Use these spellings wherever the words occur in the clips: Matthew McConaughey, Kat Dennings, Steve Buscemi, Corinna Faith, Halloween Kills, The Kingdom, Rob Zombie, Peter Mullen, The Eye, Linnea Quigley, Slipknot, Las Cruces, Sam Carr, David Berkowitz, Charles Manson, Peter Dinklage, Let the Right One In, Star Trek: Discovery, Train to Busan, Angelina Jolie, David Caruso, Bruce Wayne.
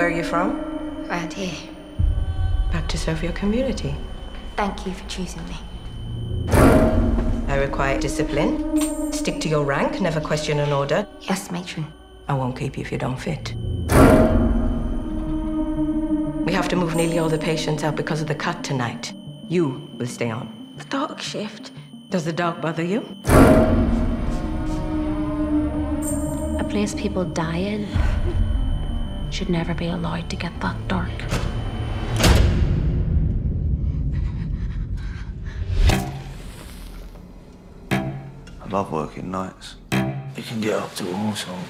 Where are you from? Round here. Back to serve your community. Thank you for choosing me. I require discipline. Stick to your rank, never question an order. Yes, matron. I won't keep you if you don't fit. We have to move nearly all the patients out because of the cut tonight. You will stay on. The dark shift. Does the dark bother you? A place people die in should never be allowed to get that dark. I love working nights. You can get up to all sorts.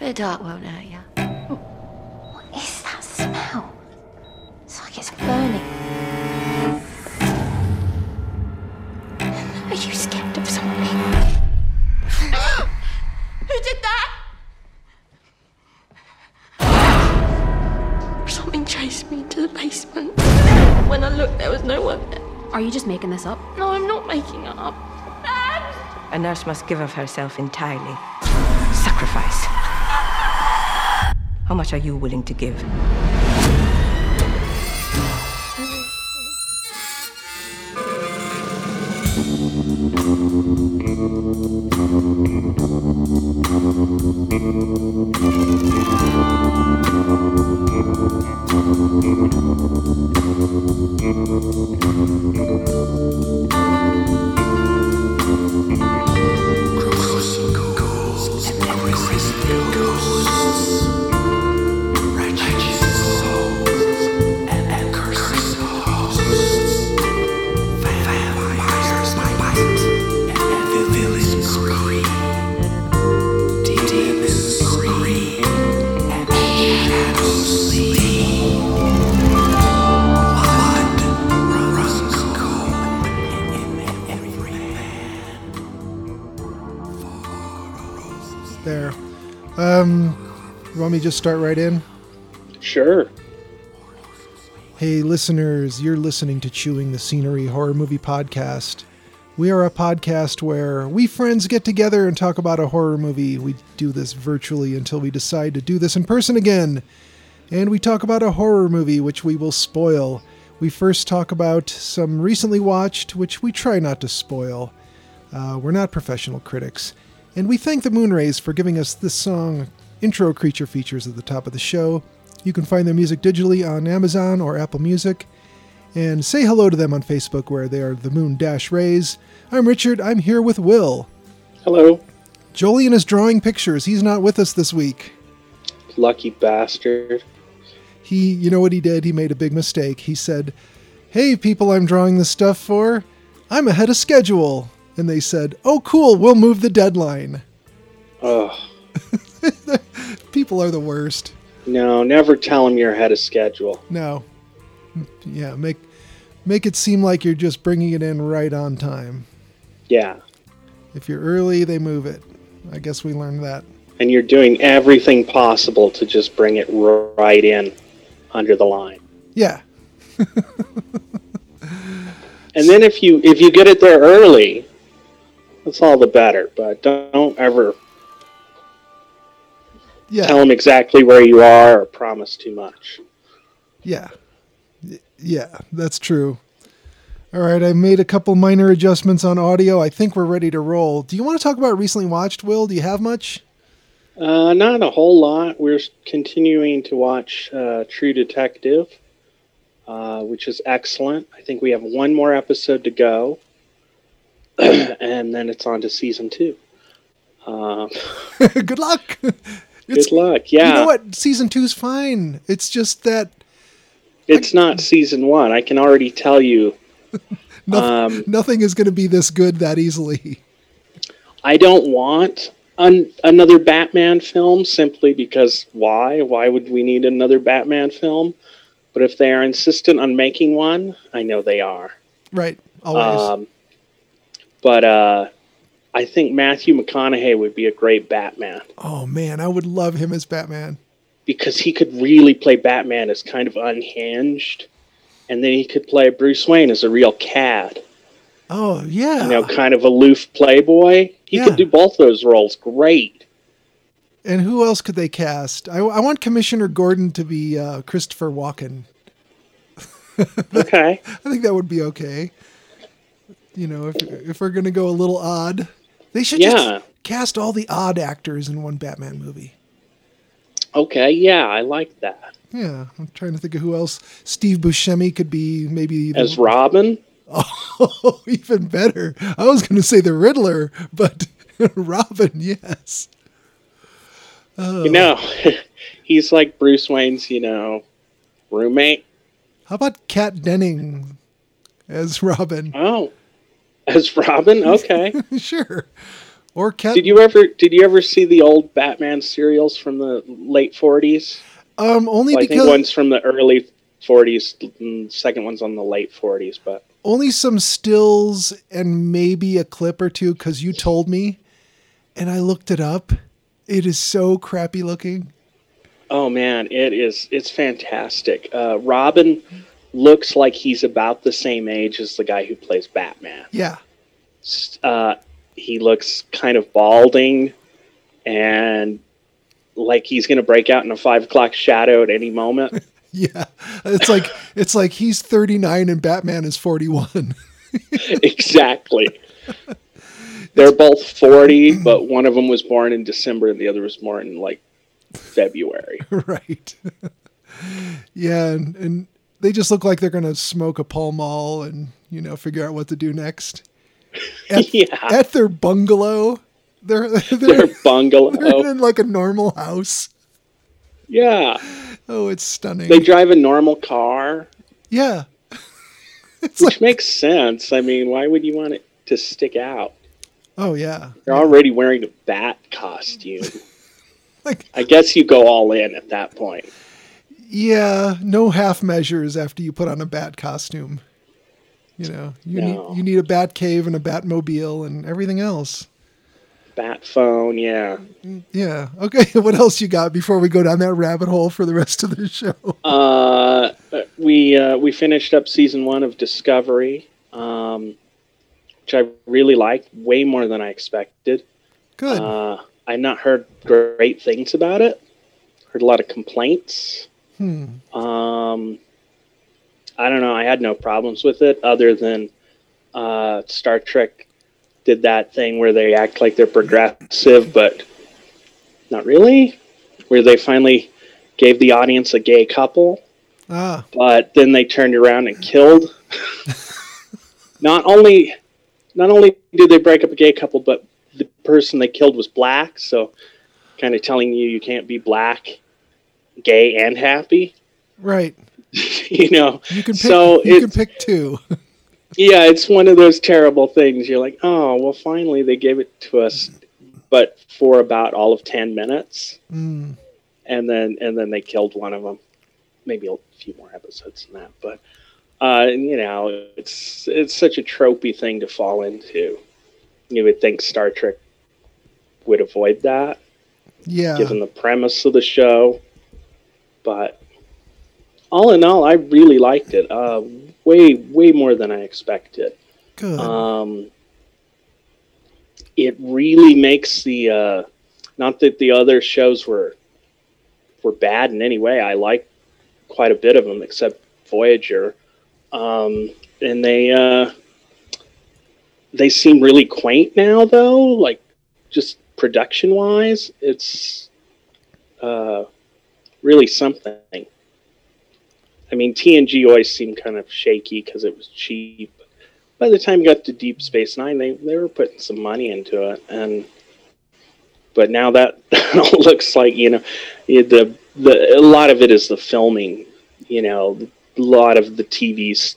Bit of dark won't hurt you. What is that smell? It's like it's burning. Are you scared of something? Who did that? Something chased me into the basement. When I looked, there was no one there. Are you just making this up? No, I'm not making it up. Dad! A nurse must give of herself entirely. Sacrifice. How much are you willing to give? Just start right in? Sure. Hey listeners, you're listening to Chewing the Scenery Horror Movie Podcast. We are a podcast where we friends get together and talk about a horror movie. We do this virtually until we decide to do this in person again. And we talk about a horror movie, which we will spoil. We first talk about some recently watched, which we try not to spoil. We're not professional critics. And we thank the Moonrays for giving us this song intro creature features at the top of the show. You can find their music digitally on Amazon or Apple Music. And say hello to them on Facebook, where they are the Moon-Rays. I'm Richard. I'm here with Will. Hello. Jolien is drawing pictures. He's not with us this week. Lucky bastard. He, you know what he did? He made a big mistake. He said, "Hey, people I'm drawing this stuff for, I'm ahead of schedule." And they said, "Oh, cool. We'll move the deadline." Ugh. People are the worst. No, never tell them you're ahead of schedule. No. Yeah, make it seem like you're just bringing it in right on time. Yeah. If you're early, they move it. I guess we learned that. And you're doing everything possible to just bring it right in under the line. Yeah. And then if you get it there early, that's all the better. But don't ever... Yeah. Tell them exactly where you are or promise too much. Yeah. Yeah, that's true. All right, I made a couple minor adjustments on audio. I think we're ready to roll. Do you want to talk about recently watched, Will? Do you have much? Not a whole lot. We're continuing to watch True Detective, which is excellent. I think we have one more episode to go, and then it's on to season 2. Good luck! Good luck, yeah. You know what? Season 2's fine. It's just that... It's not season 1. I can already tell you... nothing is going to be this good that easily. I don't want another Batman film simply because why? Why would we need another Batman film? But if they are insistent on making one, I know they are. Right, always. I think Matthew McConaughey would be a great Batman. Oh, man, I would love him as Batman. Because he could really play Batman as kind of unhinged, and then he could play Bruce Wayne as a real cad. Oh, yeah. You know, kind of aloof playboy. He could do both those roles great. And who else could they cast? I want Commissioner Gordon to be Christopher Walken. Okay. I think that would be okay. You know, if we're going to go a little odd, they should just cast all the odd actors in one Batman movie. Okay, yeah, I like that. Yeah, I'm trying to think of who else. Steve Buscemi could be maybe... As Robin? Oh, even better. I was going to say the Riddler, but Robin, yes. Oh. You know, he's like Bruce Wayne's, you know, roommate. How about Kat Dennings as Robin? Oh, as Robin? Okay. Sure. Or Kat... Did you ever see the old Batman serials from the late 40s? Only well, because I think one's from the early 40s, and second one's on the late 40s, but only some stills and maybe a clip or two because you told me, and I looked it up. It is so crappy looking. Oh man, it is. It's fantastic. Robin looks like he's about the same age as the guy who plays Batman. Yeah. He looks kind of balding and like he's going to break out in a 5 o'clock shadow at any moment. Yeah. It's like he's 39 and Batman is 41. Exactly. They're both 40, but one of them was born in December and the other was born in like February. Right. Yeah. And they just look like they're going to smoke a Pall Mall and, you know, figure out what to do next at their bungalow. They're bungalow. They're in like a normal house. Yeah. Oh, it's stunning. They drive a normal car. Yeah. Which like, makes sense. I mean, why would you want it to stick out? Oh, yeah. They're already wearing a bat costume. Like, I guess you go all in at that point. Yeah, no half measures after you put on a bat costume. You know, you need a bat cave and a Batmobile and everything else. Bat phone, yeah. Yeah, okay. What else you got before we go down that rabbit hole for the rest of the show? We finished up season 1 of Discovery. Which I really liked, way more than I expected. Good. I've not heard great things about it. Heard a lot of complaints. I don't know. I had no problems with it other than Star Trek did that thing where they act like they're progressive, but not really. Where they finally gave the audience a gay couple, but then they turned around and killed. Not only did they break up a gay couple, but the person they killed was black, so kind of telling you can't be black, gay, and happy. Right. You know? You can pick two. Yeah, it's one of those terrible things. You're like, oh, well, finally they gave it to us, but for about all of 10 minutes. Mm. And then they killed one of them. Maybe a few more episodes than that, but... you know, it's such a tropey thing to fall into. You would think Star Trek would avoid that, given the premise of the show. But all in all, I really liked it. Way more than I expected. Good. It really makes the not that the other shows were bad in any way. I liked quite a bit of them, except Voyager. And they seem really quaint now, though. Like, just production-wise, it's really something. I mean, TNG always seemed kind of shaky because it was cheap. By the time you got to Deep Space Nine, they were putting some money into it, but now that all looks like, you know, a lot of it is the filming, you know. A lot of the TVs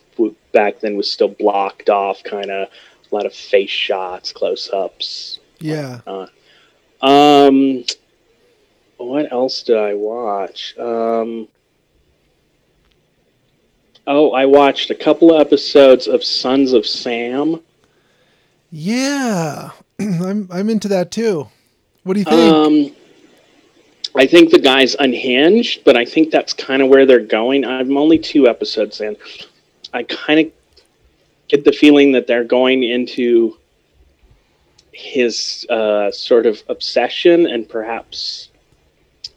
back then was still blocked off, kind of a lot of face shots, close-ups. Yeah. What else did I watch? I watched a couple of episodes of Sons of Sam. Yeah, I'm into that too. What do you think? I think the guy's unhinged, but I think that's kind of where they're going. I'm only 2 episodes in. I kind of get the feeling that they're going into his sort of obsession and perhaps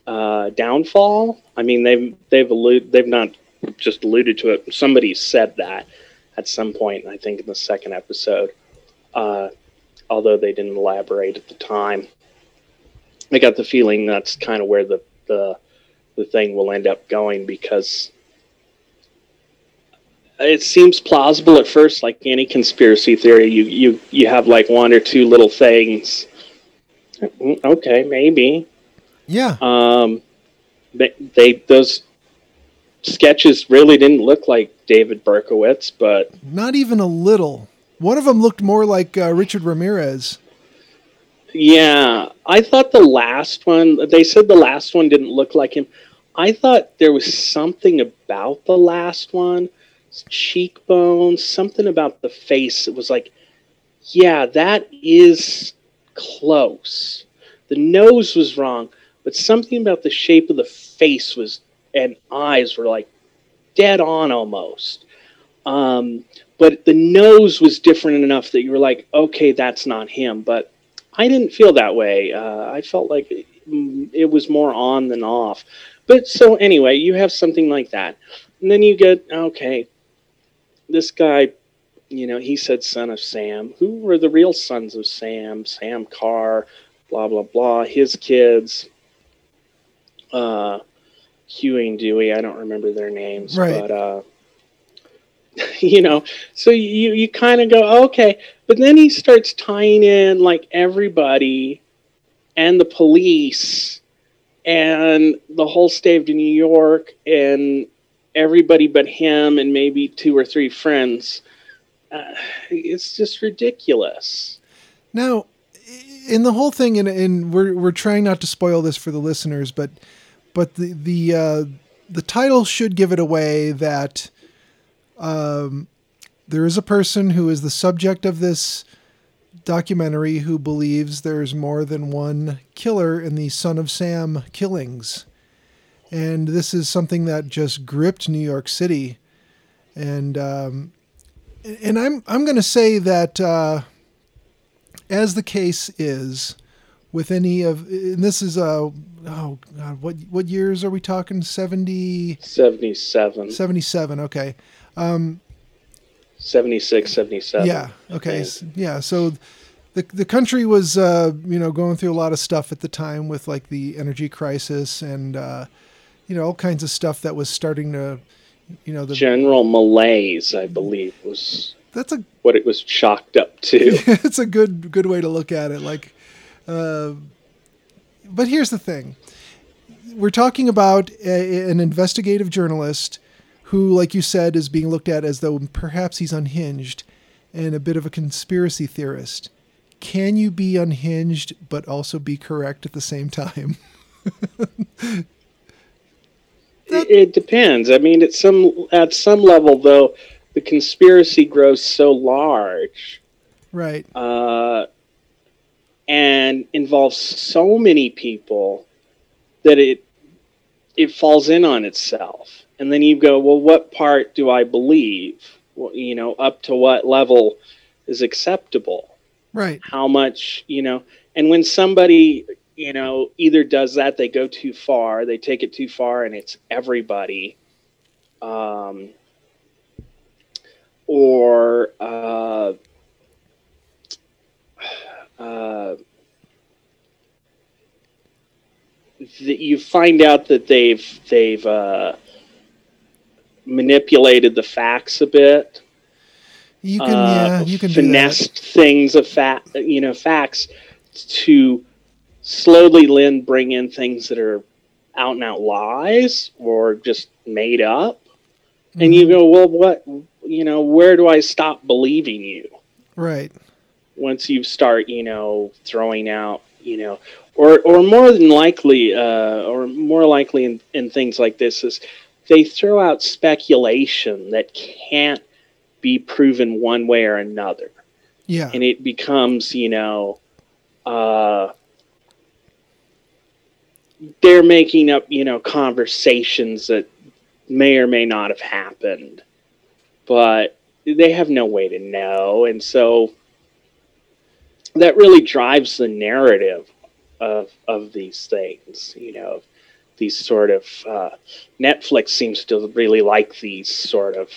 downfall. I mean, they've not just alluded to it. Somebody said that at some point, I think in the second episode, although they didn't elaborate at the time. I got the feeling that's kind of where the thing will end up going, because it seems plausible at first. Like any conspiracy theory, you have like one or two little things. Okay, maybe. Yeah. Those sketches really didn't look like David Berkowitz, but not even a little. One of them looked more like Richard Ramirez. Yeah, I thought the last one, they said the last one didn't look like him. I thought there was something about the last one, cheekbones, something about the face. It was like, yeah, that is close. The nose was wrong, but something about the shape of the face was, and eyes were like dead on almost. But the nose was different enough that you were like, okay, that's not him, but I didn't feel that way. I felt like it was more on than off. But so anyway, you have something like that. And then you get, okay, this guy, he said Son of Sam. Who were the real sons of Sam? Sam Carr, blah, blah, blah. His kids, Huey and Dewey. I don't remember their names. Right. But, so you kind of go, okay. But then he starts tying in like everybody and the police and the whole state of New York and everybody but him and maybe two or three friends. It's just ridiculous. Now, in the whole thing, and we're trying not to spoil this for the listeners, but the title should give it away that there is a person who is the subject of this documentary who believes there's more than one killer in the Son of Sam killings. And this is something that just gripped New York City. And I'm going to say that, as the case is with any of, and this is, oh God, what years are we talking? 77. Okay. 76, 77. Yeah. Okay. Yeah. So the country was, going through a lot of stuff at the time with like the energy crisis and, all kinds of stuff that was starting to, the general malaise, I believe what it was chalked up to. It's a good way to look at it. Like, but here's the thing. We're talking about an investigative journalist who, like you said, is being looked at as though perhaps he's unhinged and a bit of a conspiracy theorist. Can you be unhinged but also be correct at the same time? It depends. I mean, at some level, though, the conspiracy grows so large. Right. And involves so many people that it falls in on itself. And then you go, well, what part do I believe? Well, up to what level is acceptable? Right. How much, and when somebody, either does that, they go too far, they take it too far, and it's everybody. You find out that they've manipulated the facts a bit. You can, you can finessed things of facts to slowly bring in things that are out and out lies or just made up. Mm-hmm. And you go, well, what, where do I stop believing you? Right. Once you start, throwing out, or more than likely, in things like this is, they throw out speculation that can't be proven one way or another. Yeah. And it becomes, they're making up, conversations that may or may not have happened, but they have no way to know. And so that really drives the narrative of these things, these sort of Netflix seems to really like these sort of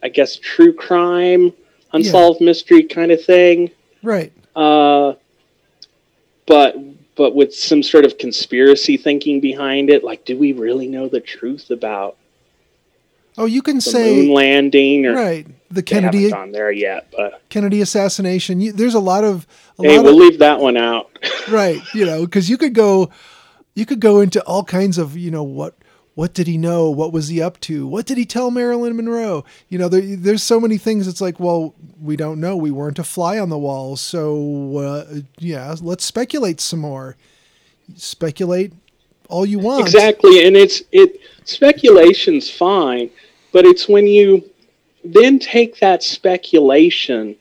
I guess true crime, unsolved mystery kind of thing. Right. But with some sort of conspiracy thinking behind it, like, do we really know the truth about moon landing, or right, the Kennedy, they haven't gone there yet, but Kennedy assassination. There's a lot of leave that one out. Right, because you could go into all kinds of, what did he know? What was he up to? What did he tell Marilyn Monroe? There's so many things. It's like, well, we don't know. We weren't a fly on the wall. So, let's speculate some more. Speculate all you want. Exactly. And speculation's fine, but it's when you then take that speculation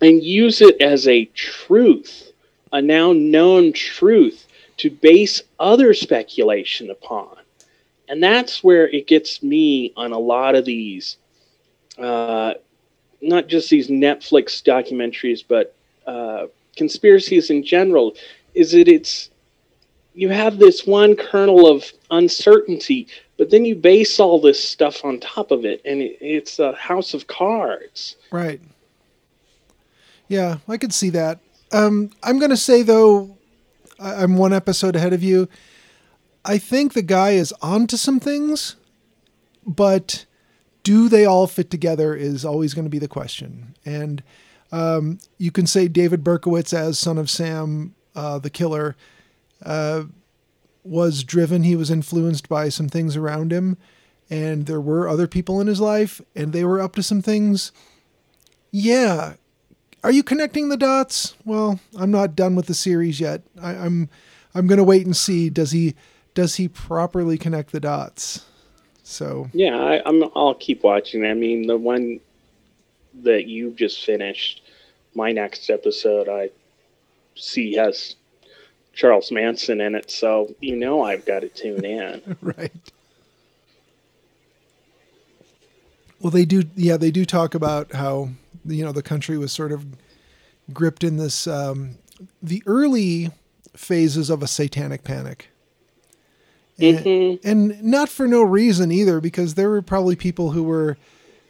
and use it as a truth, a now known truth, to base other speculation upon. And that's where it gets me on a lot of these, not just these Netflix documentaries, but conspiracies in general, is that you have this one kernel of uncertainty, but then you base all this stuff on top of it, and it's a house of cards. Right. Yeah, I could see that. I'm going to say, though, I'm one episode ahead of you. I think the guy is onto some things, but do they all fit together is always going to be the question. And you can say David Berkowitz as Son of Sam, the killer, was driven. He was influenced by some things around him, and there were other people in his life, and they were up to some things. Yeah. Are you connecting the dots? Well, I'm not done with the series yet. I'm going to wait and see. Does he properly connect the dots? So yeah, I'll keep watching. I mean, the one that you just finished, my next episode, I see has Charles Manson in it, so I've got to tune in. Right. Well, they do. Yeah, they do talk about how, the country was sort of gripped in this, the early phases of a satanic panic. Mm-hmm. And not for no reason either, because there were probably people who were,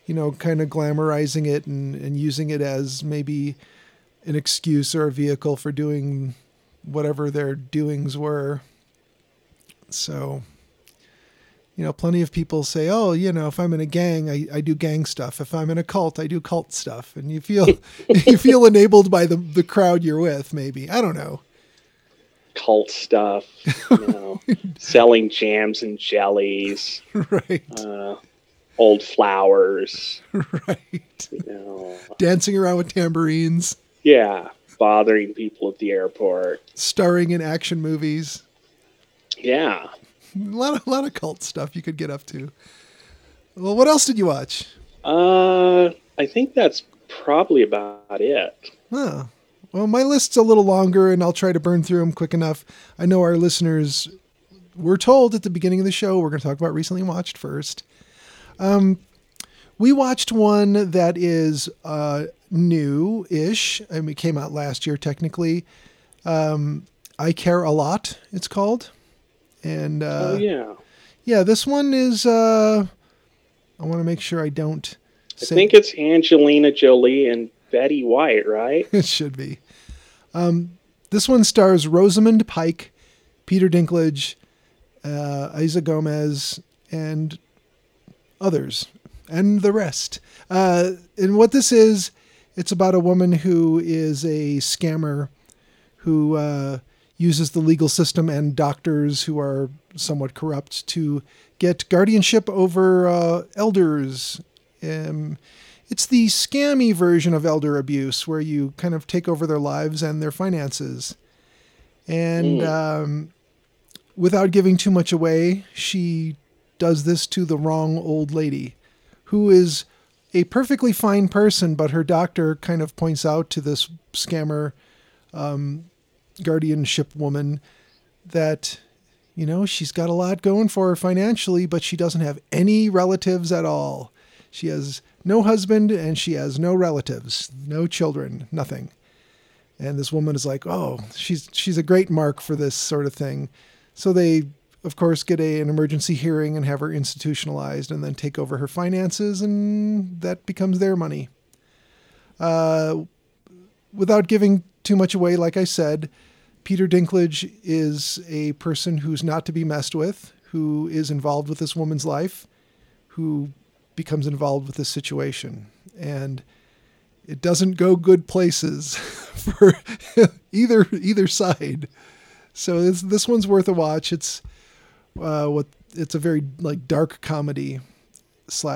kind of glamorizing it and using it as maybe an excuse or a vehicle for doing whatever their doings were. So, plenty of people say, oh, if I'm in a gang, I do gang stuff. If I'm in a cult, I do cult stuff. And you feel enabled by the crowd you're with, maybe. I don't know. Cult stuff, selling jams and jellies. Right. Old flowers. Right. Dancing around with tambourines. Yeah. Bothering people at the airport. Starring in action movies. Yeah. A lot of cult stuff you could get up to. Well, what else did you watch? I think that's probably about it. Oh. Well, my list's a little longer, and I'll try to burn through them quick enough. I know our listeners were told at the beginning of the show we're going to talk about recently watched first. We watched one that is new-ish. I mean, it came out last year, technically. I Care a Lot, it's called. And, this one is, I want to make sure I don't say. I think it's Angelina Jolie and Betty White, right? It should be. This one stars Rosamund Pike, Peter Dinklage, Isa Gomez, and others, and the rest. And what this is, it's about a woman who is a scammer who, uses the legal system and doctors who are somewhat corrupt to get guardianship over elders. It's the scammy version of elder abuse, where you kind of take over their lives and their finances. And without giving too much away, she does this to the wrong old lady, who is a perfectly fine person, but her doctor kind of points out to this scammer, guardianship woman, that she's got a lot going for her financially, but she doesn't have any relatives at all. She has no husband, and she has no relatives, no children, nothing. And this woman is like, oh, she's a great mark for this sort of thing. So they, of course, get an emergency hearing and have her institutionalized and then take over her finances, and that becomes their money. Without giving too much away, like I said, Peter Dinklage is a person who's not to be messed with, who is involved with this woman's life, who becomes involved with this situation. And it doesn't go good places for either side. So this one's worth a watch. It's a very like dark comedy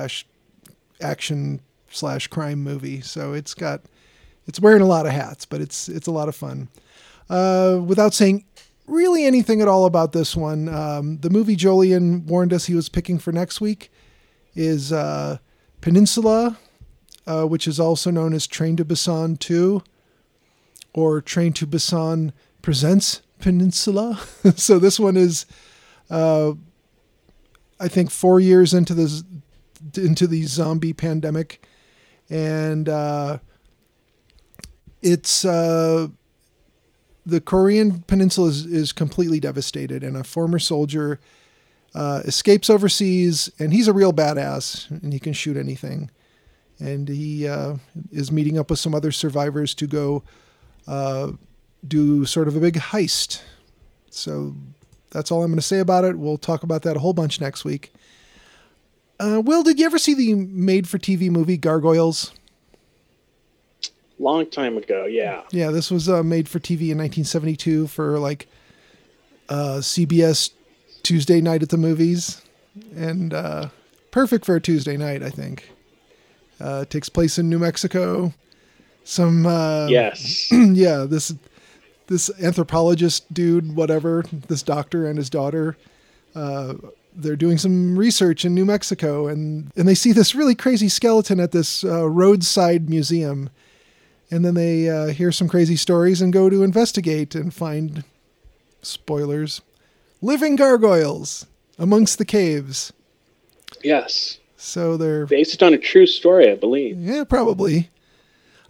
/ action / crime movie. So it's wearing a lot of hats, but it's a lot of fun. Without saying really anything at all about this one, the movie Jolien warned us he was picking for next week is Peninsula, which is also known as Train to Busan 2, or Train to Busan Presents Peninsula. So this one is, I think, 4 years into the zombie pandemic, and it's the Korean peninsula is completely devastated, and a former soldier escapes overseas, and he's a real badass, and he can shoot anything. And he is meeting up with some other survivors to go do sort of a big heist. So that's all I'm going to say about it. We'll talk about that a whole bunch next week. Will, did you ever see the made-for-TV movie Gargoyles? Long time ago, yeah. Yeah, this was made for TV in 1972 for like CBS Tuesday night at the movies. And perfect for a Tuesday night, I think. It takes place in New Mexico. Yes. Yeah, this anthropologist dude, whatever, this doctor and his daughter, they're doing some research in New Mexico, and they see this really crazy skeleton at this roadside museum, and then they hear some crazy stories and go to investigate and find, spoilers, living gargoyles amongst the caves. Yes. So they're based on a true story, I believe. Yeah, probably.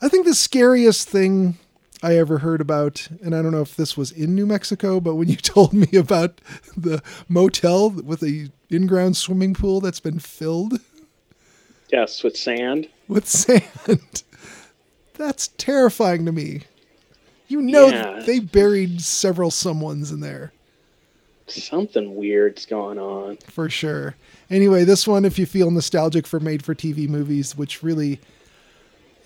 I think the scariest thing I ever heard about, and I don't know if this was in New Mexico, but when you told me about the motel with the in-ground swimming pool that's been filled. Yes, with sand. With sand. That's terrifying to me. You know, yeah. They buried several someones in there. Something weird's going on. For sure. Anyway, this one, if you feel nostalgic for made-for-TV movies, which really,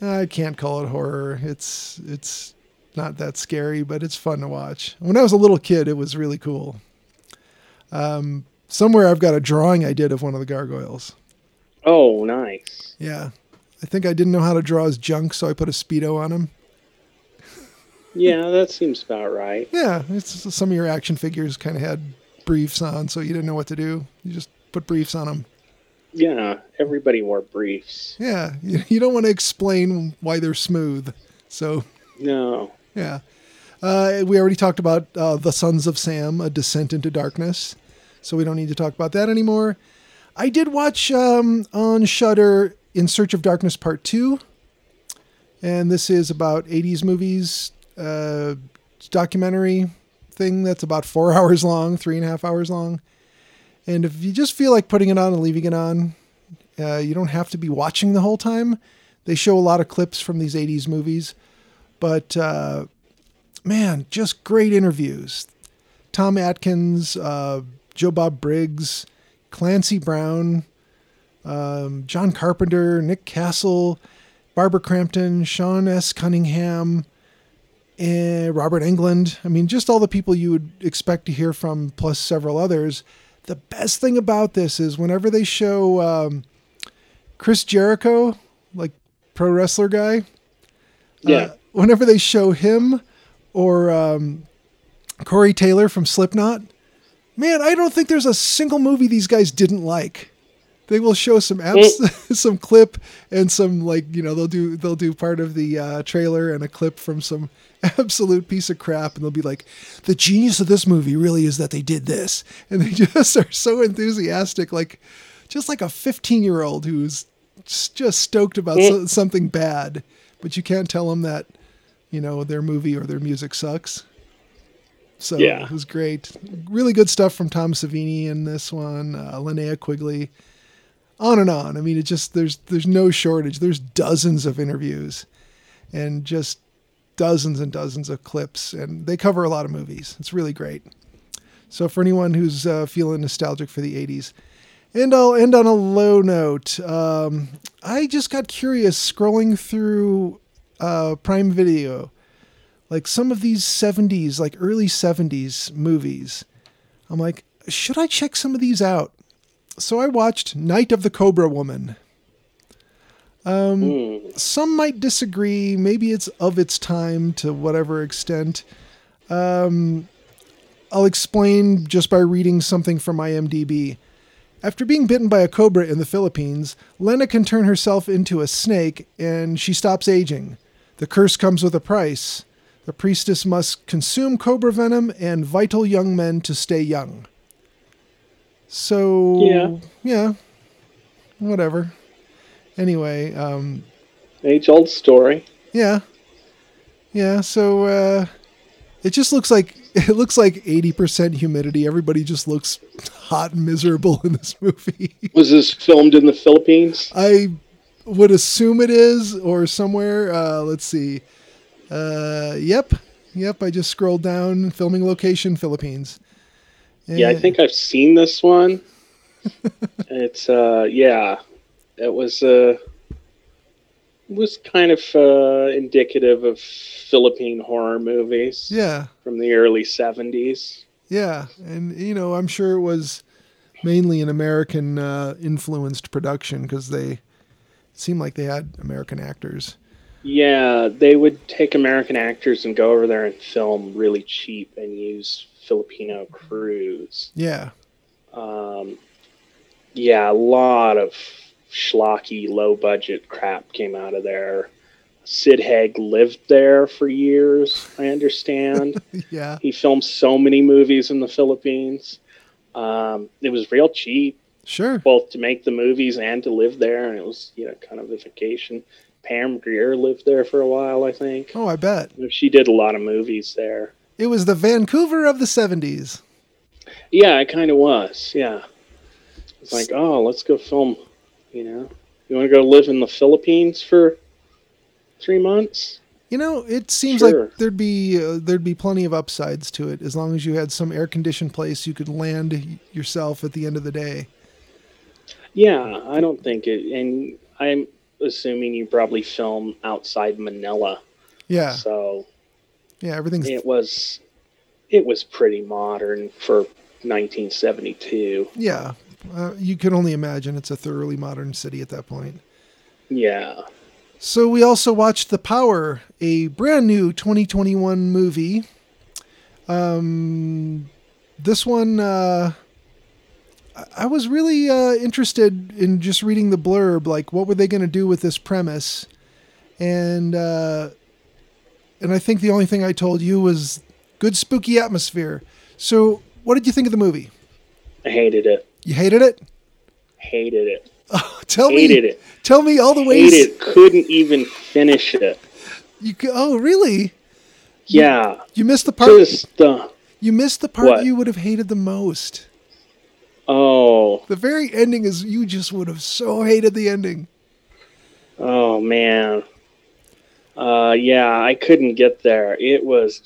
I can't call it horror. It's not that scary, but it's fun to watch. When I was a little kid, it was really cool. Somewhere I've got a drawing I did of one of the gargoyles. Oh, nice. Yeah. I think I didn't know how to draw his junk, so I put a Speedo on him. Yeah, that seems about right. Yeah, it's some of your action figures kind of had briefs on, so you didn't know what to do. You just put briefs on them. Yeah, everybody wore briefs. Yeah, you don't want to explain why they're smooth. So no. Yeah. We already talked about The Sons of Sam, A Descent into Darkness, so we don't need to talk about that anymore. I did watch on Shudder In Search of Darkness Part 2, and this is about 80s movies. Documentary thing that's about 4 hours long, 3.5 hours long. And if you just feel like putting it on and leaving it on, you don't have to be watching the whole time. They show a lot of clips from these 80s movies, but man, just great interviews. Tom Atkins, Joe Bob Briggs, Clancy Brown, John Carpenter, Nick Castle, Barbara Crampton, Sean S. Cunningham, and Robert Englund. I mean, just all the people you would expect to hear from, plus several others. The best thing about this is whenever they show Chris Jericho, like pro wrestler guy, yeah. Whenever they show him or Corey Taylor from Slipknot, man, I don't think there's a single movie these guys didn't like. They will show some some clip and some, like, you know, they'll do part of the trailer and a clip from some absolute piece of crap, and they'll be like, the genius of this movie really is that they did this, and they just are so enthusiastic, like just like a 15-year-old who's just stoked about something bad, but you can't tell them that you know, their movie or their music sucks. So yeah. It was great. Really good stuff from Tom Savini in this one. Linnea Quigley, on and on. I mean, it just, there's no shortage. There's dozens of interviews and just dozens and dozens of clips, and they cover a lot of movies. It's really great. So for anyone who's feeling nostalgic for the 80s. And I'll end on a low note. I just got curious scrolling through Prime Video, like some of these 70s, like early 70s movies. I'm like, should I check some of these out? So I watched Night of the Cobra Woman. Some might disagree. Maybe it's of its time to whatever extent. I'll explain just by reading something from IMDb. After being bitten by a cobra in the Philippines, Lena can turn herself into a snake and she stops aging. The curse comes with a price. The priestess must consume cobra venom and vital young men to stay young. So, yeah, whatever. Anyway, age-old story. Yeah. So it just looks like 80% humidity. Everybody just looks hot and miserable in this movie. Was this filmed in the Philippines? I would assume it is, or somewhere. Let's see. Yep. I just scrolled down. Filming location: Philippines. And yeah, I think I've seen this one. It's it was kind of indicative of Philippine horror movies. Yeah, from the early 70s. Yeah, and you know, I'm sure it was mainly an American influenced production, because they seemed like they had American actors. Yeah, they would take American actors and go over there and film really cheap and use Filipino crews. Yeah. Yeah, a lot of schlocky, low-budget crap came out of there. Sid Haig lived there for years, I understand. Yeah. He filmed so many movies in the Philippines. It was real cheap. Sure. Both to make the movies and to live there, and it was, you know, kind of a vacation. Pam Grier lived there for a while, I think. Oh, I bet. She did a lot of movies there. It was the Vancouver of the 70s. Yeah, it kind of was, yeah. It's like, oh, let's go film, you know. You want to go live in the Philippines for 3 months? You know, it seems like there'd be plenty of upsides to it, as long as you had some air-conditioned place you could land yourself at the end of the day. Yeah, I don't think it, and I'm assuming you probably film outside Manila. Yeah. So yeah, everything's. It was pretty modern for 1972. Yeah, you can only imagine it's a thoroughly modern city at that point. Yeah. So we also watched The Power, a brand new 2021 movie. This one, I was really interested in just reading the blurb, like what were they going to do with this premise? And I think the only thing I told you was good spooky atmosphere. So what did you think of the movie? I hated it. You hated it? Hated it. Oh, tell me all the ways. Hated it. Couldn't even finish it. Oh, really? Yeah. You missed the part. You missed the part you would have hated the most. Oh. The very ending is, you just would have so hated the ending. Oh, man. Yeah, I couldn't get there. It was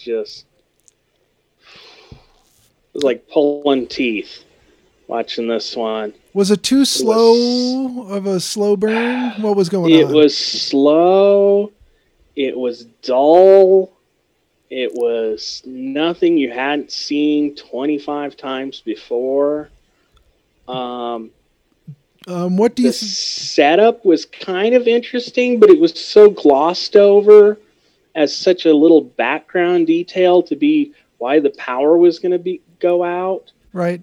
like pulling teeth watching this one. Was it too slow of a slow burn? What was going on? It was slow. It was dull. It was nothing you hadn't seen 25 times before. What do you think? The setup was kind of interesting, but it was so glossed over as such a little background detail to be why the power was going to go out. Right.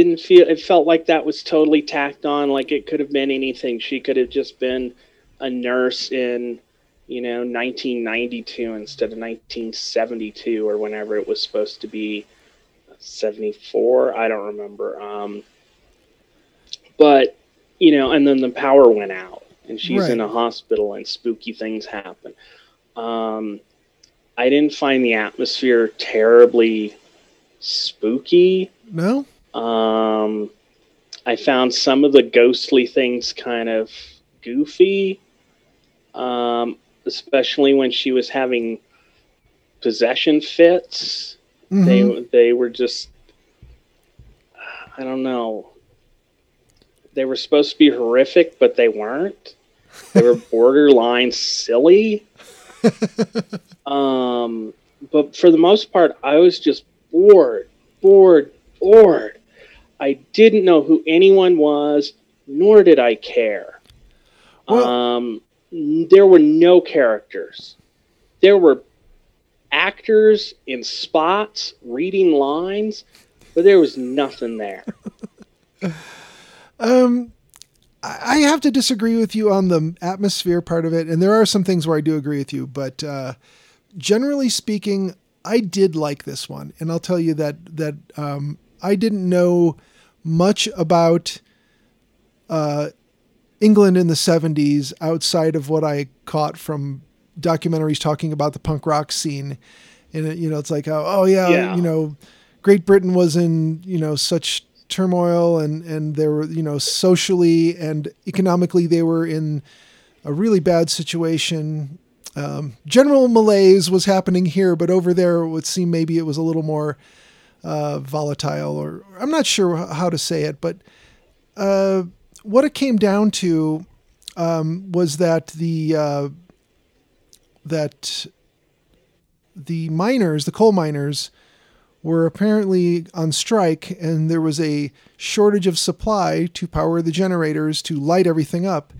It felt like that was totally tacked on. Like it could have been anything. She could have just been a nurse in, you know, 1992 instead of 1972 or whenever it was supposed to be. 74, I don't remember. But, you know, and then the power went out. and she's in a hospital and spooky things happen. I didn't find the atmosphere terribly spooky. No. I found some of the ghostly things kind of goofy, especially when she was having possession fits. Mm-hmm. They were just, I don't know. They were supposed to be horrific, but they weren't. They were borderline silly. But for the most part, I was just bored. I didn't know who anyone was, nor did I care. Well, there were no characters. There were actors in spots reading lines, but there was nothing there. I have to disagree with you on the atmosphere part of it, and there are some things where I do agree with you, but generally speaking, I did like this one, and I'll tell you that I didn't know much about England in the 70s outside of what I caught from documentaries talking about the punk rock scene. And, you know, it's like, oh yeah, you know, Great Britain was in, you know, such turmoil and they were, you know, socially and economically, they were in a really bad situation. General malaise was happening here, but over there it would seem maybe it was a little more volatile, or I'm not sure how to say it, but what it came down to was that the miners, the coal miners, were apparently on strike, and there was a shortage of supply to power the generators to light everything up.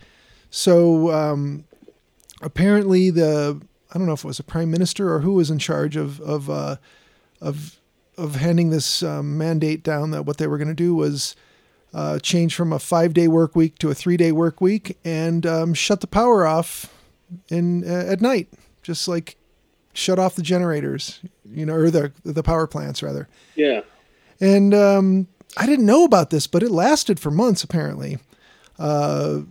So apparently I don't know if it was a prime minister or who was in charge of handing this mandate down, that what they were going to do was change from a 5-day work week to a 3-day work week and shut the power off at night, just like shut off the generators, you know, or the power plants rather. Yeah. And I didn't know about this, but it lasted for months apparently. I'm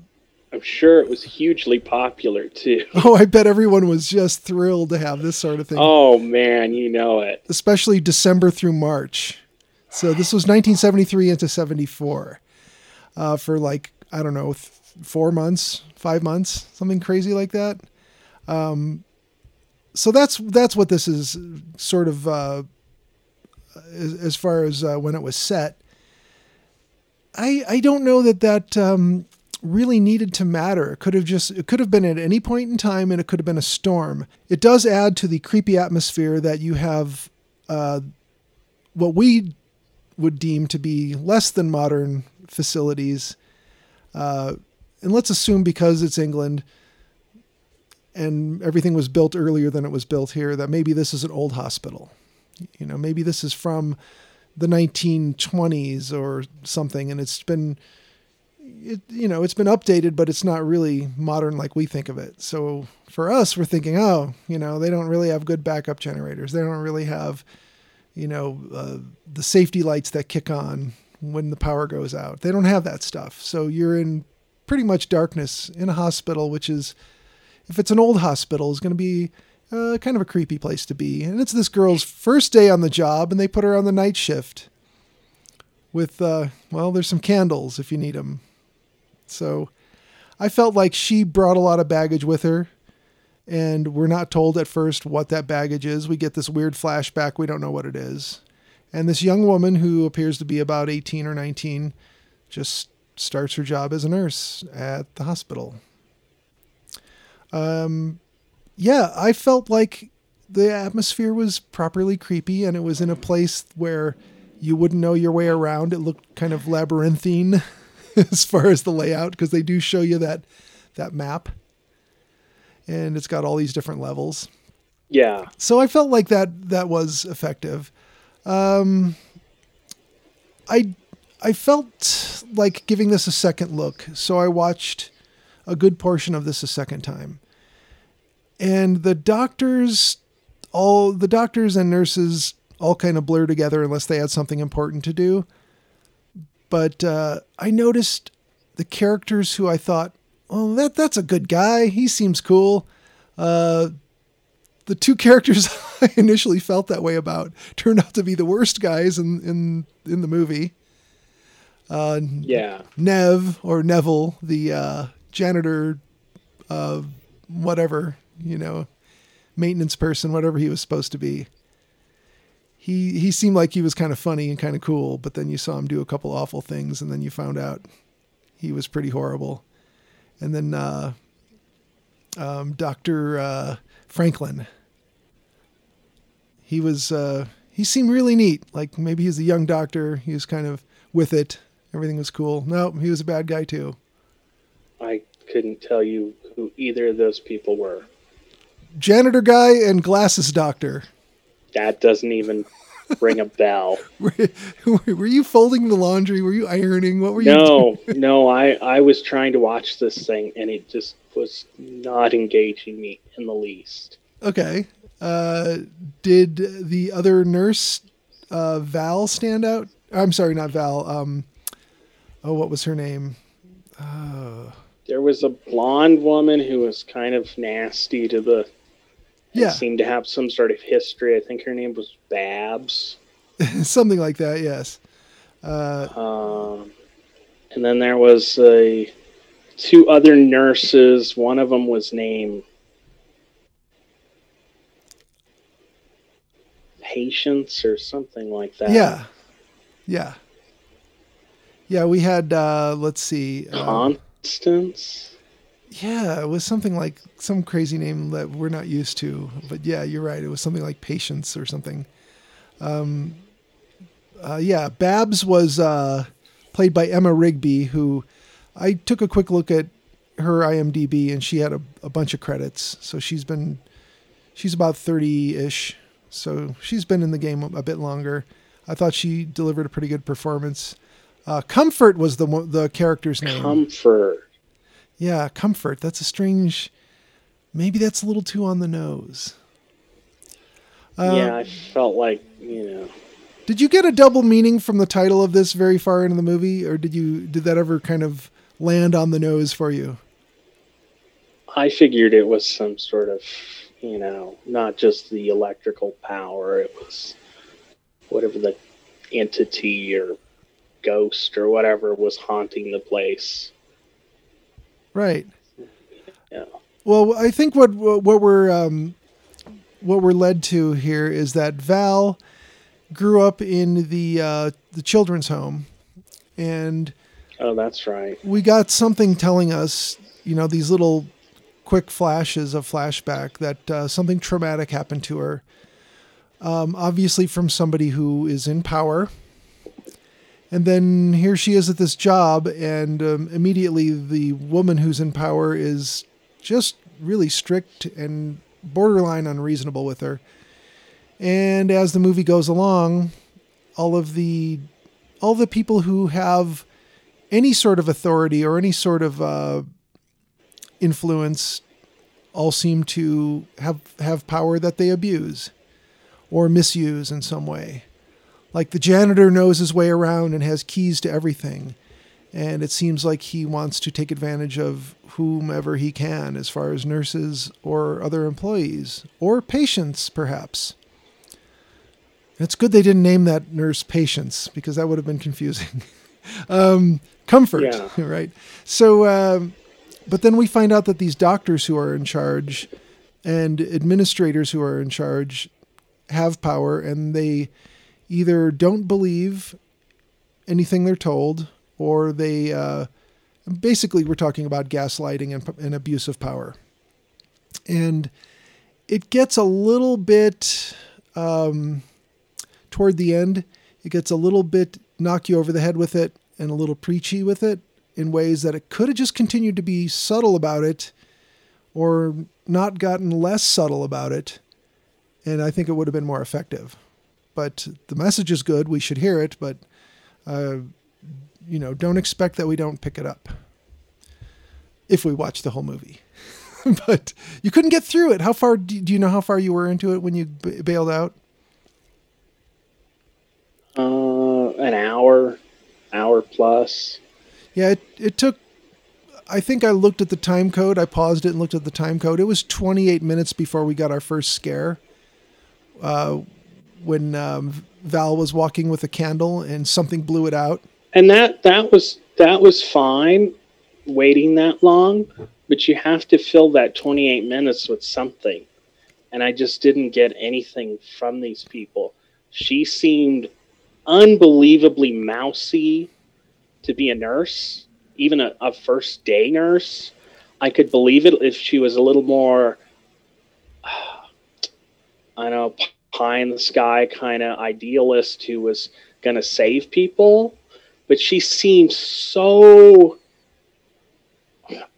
sure it was hugely popular too. Oh, I bet everyone was just thrilled to have this sort of thing. Oh man, you know it. Especially December through March. So this was 1973 into 74 for like, I don't know, 4 months, 5 months, something crazy like that. So that's what this is sort of, as far as when it was set. I don't know that really needed to matter. It could have been at any point in time, and it could have been a storm. It does add to the creepy atmosphere that you have what we would deem to be less than modern facilities. And let's assume, because it's England and everything was built earlier than it was built here, that maybe this is an old hospital. You know, maybe this is from the 1920s or something, and it's been updated, but it's not really modern like we think of it. So for us, we're thinking, oh, you know, they don't really have good backup generators. They don't really have, you know, the safety lights that kick on when the power goes out. They don't have that stuff. So you're in pretty much darkness in a hospital, which is, if it's an old hospital, is going to be kind of a creepy place to be. And it's this girl's first day on the job, and they put her on the night shift with, well, there's some candles if you need them. So I felt like she brought a lot of baggage with her, and we're not told at first what that baggage is. We get this weird flashback. We don't know what it is. And this young woman, who appears to be about 18 or 19, just starts her job as a nurse at the hospital. Yeah, I felt like the atmosphere was properly creepy, and it was in a place where you wouldn't know your way around. It looked kind of labyrinthine as far as the layout, because they do show you that map, and it's got all these different levels. Yeah. So I felt like that was effective. I felt like giving this a second look. So I watched a good portion of this a second time. And the doctors and nurses all kind of blur together unless they had something important to do. But I noticed the characters who I thought oh, that's a good guy. He seems cool. The two characters I initially felt that way about turned out to be the worst guys in the movie. Nev or Neville, the janitor, whatever, you know, maintenance person, whatever he was supposed to be. He seemed like he was kind of funny and kind of cool, but then you saw him do a couple awful things, and then you found out he was pretty horrible. And then Dr. Franklin, he seemed really neat. Like maybe he's a young doctor. He was kind of with it. Everything was cool. No, he was a bad guy too. I couldn't tell you who either of those people were. Janitor guy and glasses doctor. That doesn't even ring a bell. Were you folding the laundry? Were you ironing? What were you doing? No, I was trying to watch this thing, and it just was not engaging me in the least. Okay. Did the other nurse, Val, stand out? I'm sorry, not Val. What was her name? There was a blonde woman who was kind of nasty to the... Yeah. Seemed to have some sort of history. I think her name was Babs. Something like that, yes. And then there was two other nurses. One of them was named Patience or something like that. Yeah, we had, let's see. Constance? Yeah, it was something like some crazy name that we're not used to. But yeah, you're right. It was something like Patience or something. Babs was played by Emma Rigby, who I took a quick look at her IMDb, and she had a bunch of credits. So she's about 30-ish. So she's been in the game a bit longer. I thought she delivered a pretty good performance. Comfort was the character's name. Comfort. Yeah, Comfort. That's a strange... Maybe that's a little too on the nose. I felt like, you know... Did you get a double meaning from the title of this very far into the movie? Or did that ever kind of land on the nose for you? I figured it was some sort of, you know, not just the electrical power. It was whatever the entity or ghost or whatever was haunting the place. Right. Yeah. Well, I think what we're led to here is that Val grew up in the children's home, and oh, that's right. We got something telling us, you know, these little quick flashes of flashback that something traumatic happened to her, obviously from somebody who is in power. And then here she is at this job, and immediately the woman who's in power is just really strict and borderline unreasonable with her. And as the movie goes along, all the people who have any sort of authority or any sort of influence all seem to have power that they abuse or misuse in some way. Like the janitor knows his way around and has keys to everything. And it seems like he wants to take advantage of whomever he can, as far as nurses or other employees or patients, perhaps. It's good they didn't name that nurse Patience, because that would have been confusing. Comfort, yeah. Right? So, but then we find out that these doctors who are in charge and administrators who are in charge have power, and they either don't believe anything they're told, or they basically we're talking about gaslighting and abuse of power. And it gets a little bit, toward the end, it gets a little bit knock you over the head with it and a little preachy with it in ways that it could have just continued to be subtle about it or not gotten less subtle about it. And I think it would have been more effective. But the message is good. We should hear it, but, you know, don't expect that we don't pick it up if we watch the whole movie. But you couldn't get through it. How far do you know how far you were into it when you bailed out? An hour plus. Yeah, it took I think I looked at the time code. I paused it and looked at the time code. It was 28 minutes before we got our first scare. When Val was walking with a candle and something blew it out. And that was fine, waiting that long, but you have to fill that 28 minutes with something. And I just didn't get anything from these people. She seemed unbelievably mousy to be a nurse, even a first day nurse. I could believe it if she was a little more, pie in the sky kind of idealist who was going to save people. But she seemed so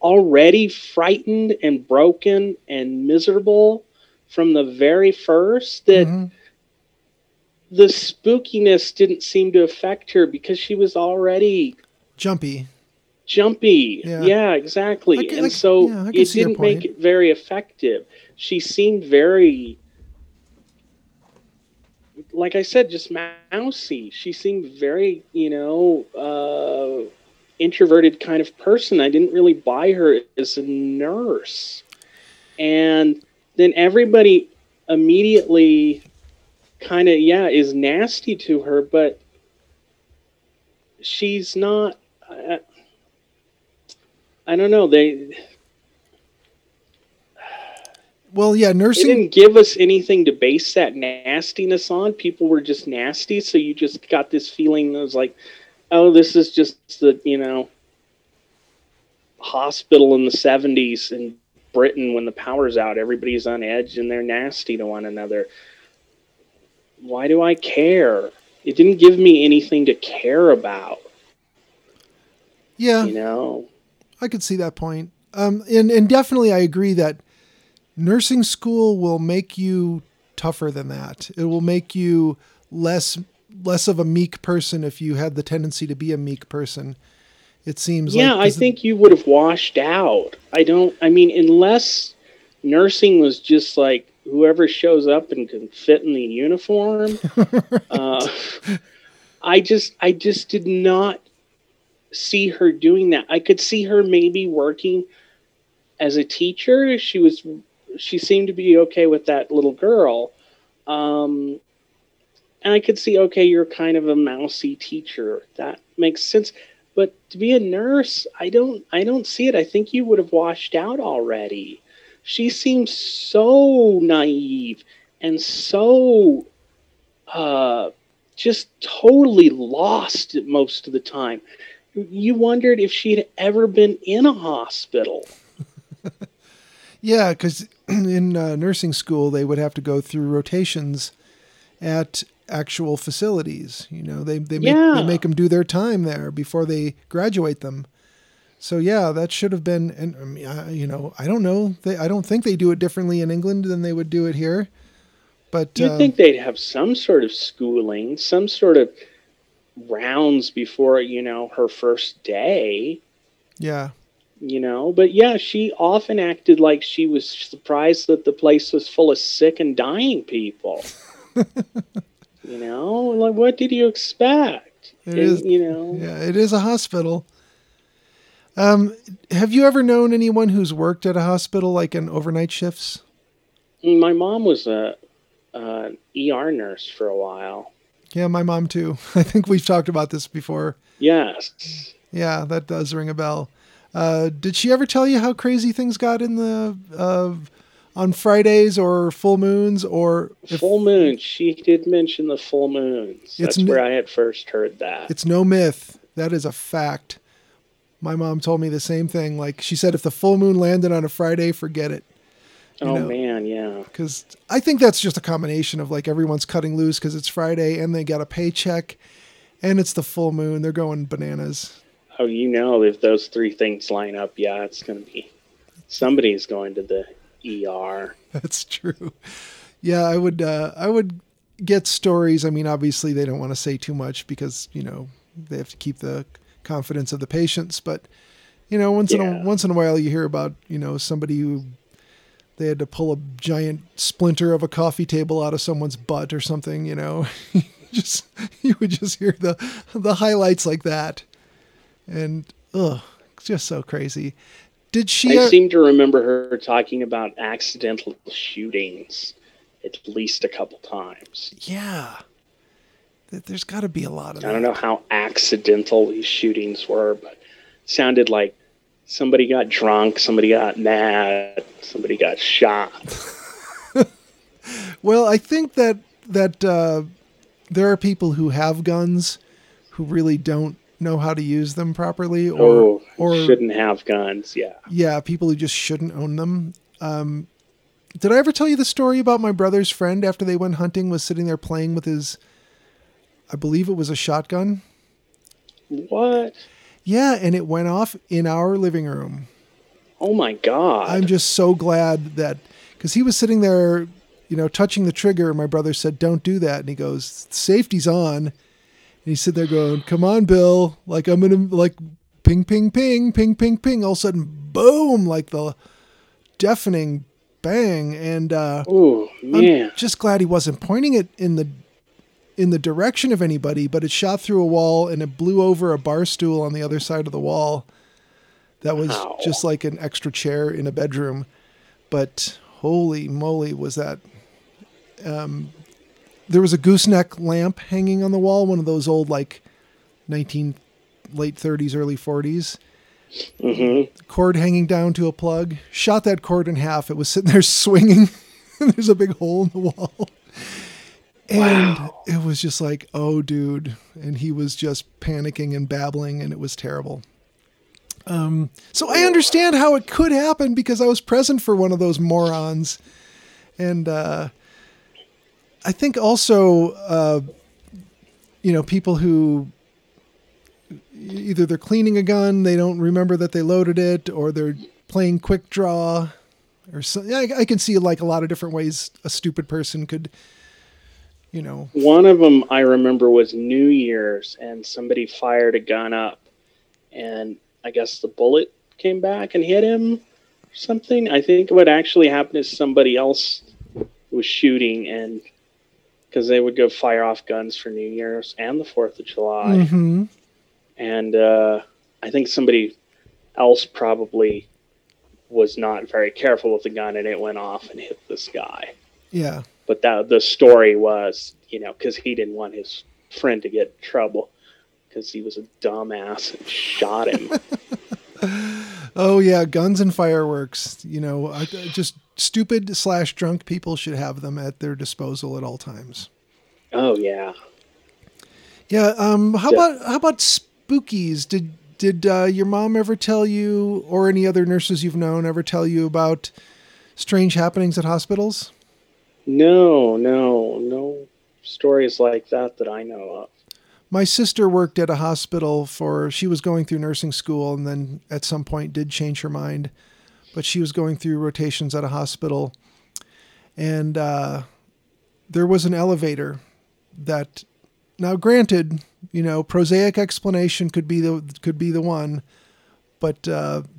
already frightened and broken and miserable from the very first that the spookiness didn't seem to affect her because she was already jumpy. Yeah, exactly. It didn't make it very effective. She seemed very, like I said, just mousy. She seemed very, introverted kind of person. I didn't really buy her as a nurse. And then everybody immediately kind of, is nasty to her, but she's not, I don't know. Nursing didn't give us anything to base that nastiness on. People were just nasty, so you just got this feeling that was like, oh, this is just the, hospital in the 70s in Britain when the power's out. Everybody's on edge and they're nasty to one another. Why do I care? It didn't give me anything to care about. Yeah. I could see that point. And definitely I agree that nursing school will make you tougher than that. It will make you less of a meek person if you had the tendency to be a meek person. It seems like I think you would have washed out. Unless nursing was just like whoever shows up and can fit in the uniform. Right. I just did not see her doing that. I could see her maybe working as a teacher. She seemed to be okay with that little girl. And I could see, okay, you're kind of a mousy teacher. That makes sense. But to be a nurse, I don't see it. I think you would have washed out already. She seems so naive and so just totally lost most of the time. You wondered if she'd ever been in a hospital. Yeah, because in nursing school, they would have to go through rotations at actual facilities. They make them do their time there before they graduate them. So, that should have been, and I don't know. I don't think they do it differently in England than they would do it here. But you'd think they'd have some sort of schooling, some sort of rounds before, her first day. Yeah. She often acted like she was surprised that the place was full of sick and dying people. Like, what did you expect? It is a hospital. Have you ever known anyone who's worked at a hospital, like in overnight shifts? My mom was an ER nurse for a while. Yeah, my mom too. I think we've talked about this before. Yes. Yeah, that does ring a bell. Did she ever tell you how crazy things got in the on Fridays or full moons or full moons? She did mention the full moons. That's where I had first heard that. It's no myth. That is a fact. My mom told me the same thing. Like she said, if the full moon landed on a Friday, forget it. Man, yeah. Because I think that's just a combination of like everyone's cutting loose because it's Friday and they got a paycheck, and it's the full moon. They're going bananas. Oh, if those three things line up, it's going to be somebody's going to the ER. That's true. Yeah, I would get stories. Obviously they don't want to say too much because they have to keep the confidence of the patients. But once in a while you hear about somebody who they had to pull a giant splinter of a coffee table out of someone's butt or something. You would just hear the highlights like that. And just so crazy. Did she? I seem to remember her talking about accidental shootings at least a couple times. Yeah. There's got to be a lot of that. I don't know how accidental these shootings were, but it sounded like somebody got drunk, somebody got mad, somebody got shot. Well, I think that there are people who have guns who really don't know how to use them properly or shouldn't have guns. Yeah. Yeah. People who just shouldn't own them. Did I ever tell you the story about my brother's friend after they went hunting was sitting there playing with his, I believe it was a shotgun. What? Yeah. And it went off in our living room. Oh my God. I'm just so glad that, cause he was sitting there, you know, touching the trigger. And my brother said, don't do that. And he goes, safety's on. And he's sitting there going, come on, Bill. Like, I'm going to, like, ping, ping, ping, ping, ping, ping. All of a sudden, boom, like the deafening bang. And I'm just glad he wasn't pointing it in the direction of anybody, but it shot through a wall and it blew over a bar stool on the other side of the wall. That was just like an extra chair in a bedroom. But holy moly, was that... There was a gooseneck lamp hanging on the wall, one of those old, like, late 30s, early 40s. Mm-hmm. Cord hanging down to a plug. Shot that cord in half. It was sitting there swinging. There's a big hole in the wall. And it was just like, oh, dude. And he was just panicking and babbling, and it was terrible. So I understand how it could happen because I was present for one of those morons. And... I think also, you know, people who either they're cleaning a gun, they don't remember that they loaded it, or they're playing quick draw, or so. I can see like a lot of different ways a stupid person could, you know. One of them I remember was New Year's, and somebody fired a gun up, and I guess the bullet came back and hit him or something. I think what actually happened is somebody else was shooting and. Because they would go fire off guns for New Year's and the 4th of July. Mm-hmm. And I think somebody else probably was not very careful with the gun, and it went off and hit this guy. Yeah. But the story was, you know, because he didn't want his friend to get in trouble because he was a dumbass and shot him. Oh, yeah, guns and fireworks, you know, just... Stupid/drunk people should have them at their disposal at all times. Oh yeah. Yeah. How about spookies? Did your mom ever tell you, or any other nurses you've known ever tell you about strange happenings at hospitals? No stories like that I know of. My sister worked at a hospital she was going through nursing school, and then at some point did change her mind. But she was going through rotations at a hospital, and there was an elevator that, now granted, you know, prosaic explanation could be the one, but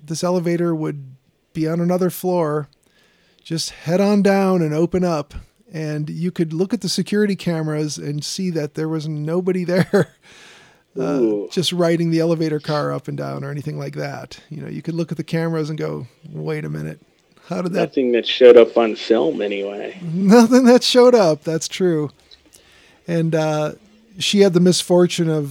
this elevator would be on another floor, just head on down and open up, and you could look at the security cameras and see that there was nobody there. Just riding the elevator car up and down or anything like that. You know, you could look at the cameras and go, wait a minute. How did that... Nothing that showed up on film anyway. Nothing that showed up. That's true. And she had the misfortune of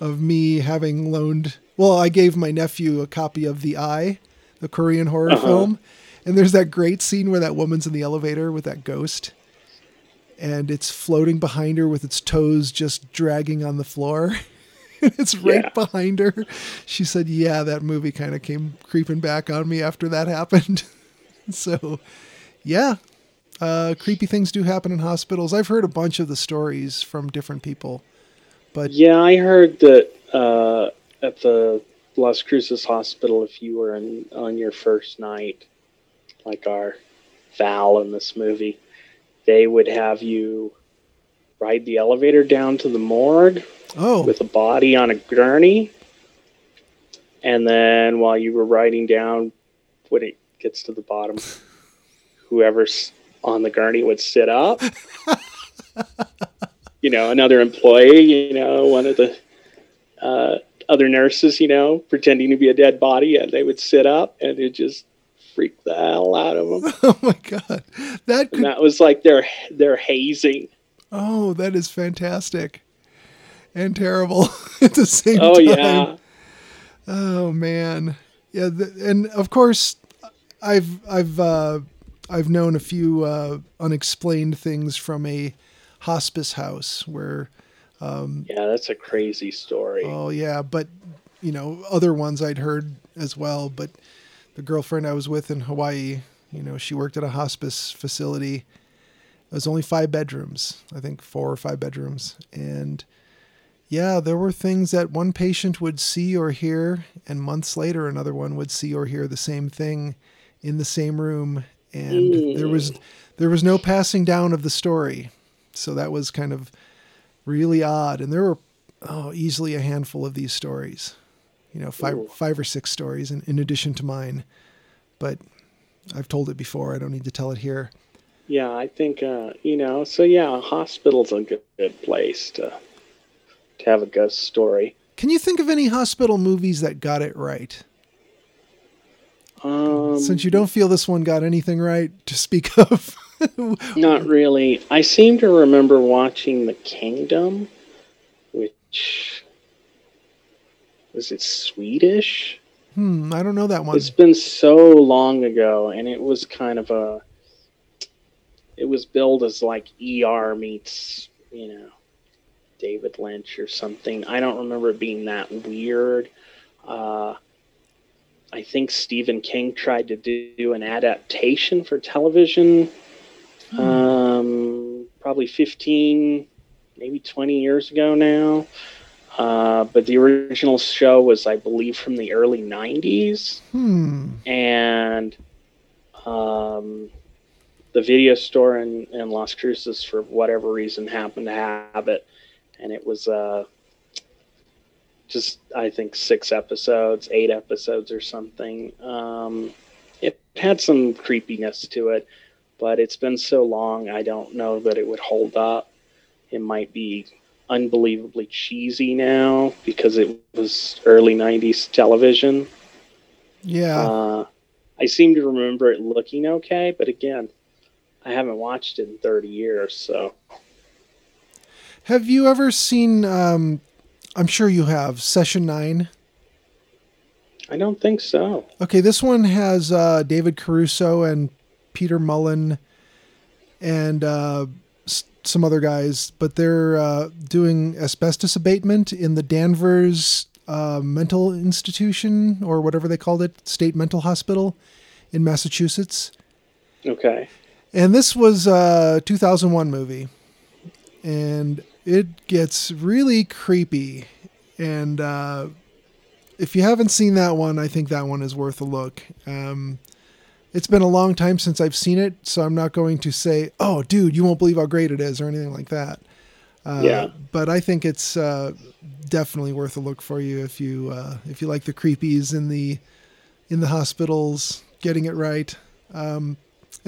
me having loaned... Well, I gave my nephew a copy of The Eye, the Korean horror film. And there's that great scene where that woman's in the elevator with that ghost. And it's floating behind her with its toes just dragging on the floor. It's right behind her. She said, yeah, that movie kind of came creeping back on me after that happened. So, yeah, creepy things do happen in hospitals. I've heard a bunch of the stories from different people. But yeah, I heard that at the Las Cruces Hospital, if you were on your first night, like our Val in this movie, they would have you ride the elevator down to the morgue with a body on a gurney. And then while you were riding down, when it gets to the bottom, whoever's on the gurney would sit up. You know, another employee, you know, one of the other nurses, you know, pretending to be a dead body, and they would sit up and it just freaked the hell out of them. Oh my God. That was like their hazing. Oh, that is fantastic and terrible at the same time. Yeah. Oh man. Yeah. And of course I've known a few unexplained things from a hospice house where, yeah, that's a crazy story. Oh yeah. But you know, other ones I'd heard as well, but the girlfriend I was with in Hawaii, you know, she worked at a hospice facility. It was only 5 bedrooms, I think 4 or 5 bedrooms. And yeah, there were things that one patient would see or hear, and months later, another one would see or hear the same thing in the same room. And there was no passing down of the story. So that was kind of really odd. And there were easily a handful of these stories, you know, five or six stories in addition to mine. But I've told it before. I don't need to tell it here. Yeah, I think, you know, so yeah, a hospital's a good place to have a ghost story. Can you think of any hospital movies that got it right? Since you don't feel this one got anything right to speak of. Not really. I seem to remember watching The Kingdom, which was it Swedish? I don't know that one. It's been so long ago, and it was kind of it was billed as like ER meets, you know, David Lynch or something. I don't remember it being that weird. I think Stephen King tried to do an adaptation for television probably 15, maybe 20 years ago now. But the original show was, I believe, from the early 90s. And the video store in Las Cruces, for whatever reason, happened to have it. And it was just, I think, 6 episodes, 8 episodes or something. It had some creepiness to it, but it's been so long, I don't know that it would hold up. It might be unbelievably cheesy now because it was early 90s television. Yeah. I seem to remember it looking okay, but again, I haven't watched it in 30 years, so... Have you ever seen, I'm sure you have, Session 9? I don't think so. Okay, this one has David Caruso and Peter Mullen and some other guys, but they're doing asbestos abatement in the Danvers mental institution, or whatever they called it, state mental hospital in Massachusetts. Okay. And this was a 2001 movie, and it gets really creepy, and if you haven't seen that one, I think that one is worth a look. It's been a long time since I've seen it, so I'm not going to say, oh, dude, you won't believe how great it is or anything like that. Yeah. But I think it's definitely worth a look for you if you like the creepies in the hospitals, getting it right. And,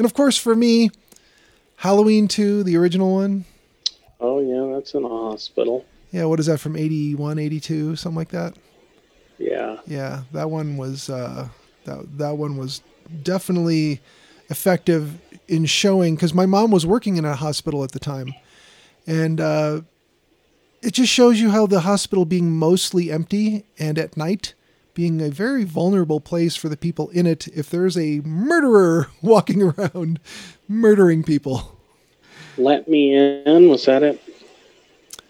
of course, for me, Halloween 2, the original one. Oh, yeah, that's in a hospital. Yeah, what is that, from 81, 82, something like that? Yeah. Yeah, that one was that one was definitely effective in showing, because my mom was working in a hospital at the time. And it just shows you how the hospital being mostly empty and at night being a very vulnerable place for the people in it if there's a murderer walking around murdering people. Let Me In, was that it?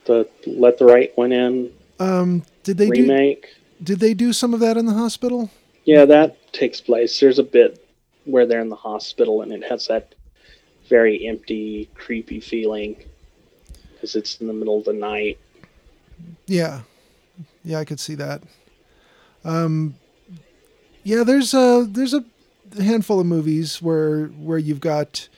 The Let the Right One In Did they do some of that in the hospital? Yeah, that takes place. There's a bit where they're in the hospital, and it has that very empty, creepy feeling because it's in the middle of the night. Yeah. Yeah, I could see that. Yeah, there's a handful of movies where you've got...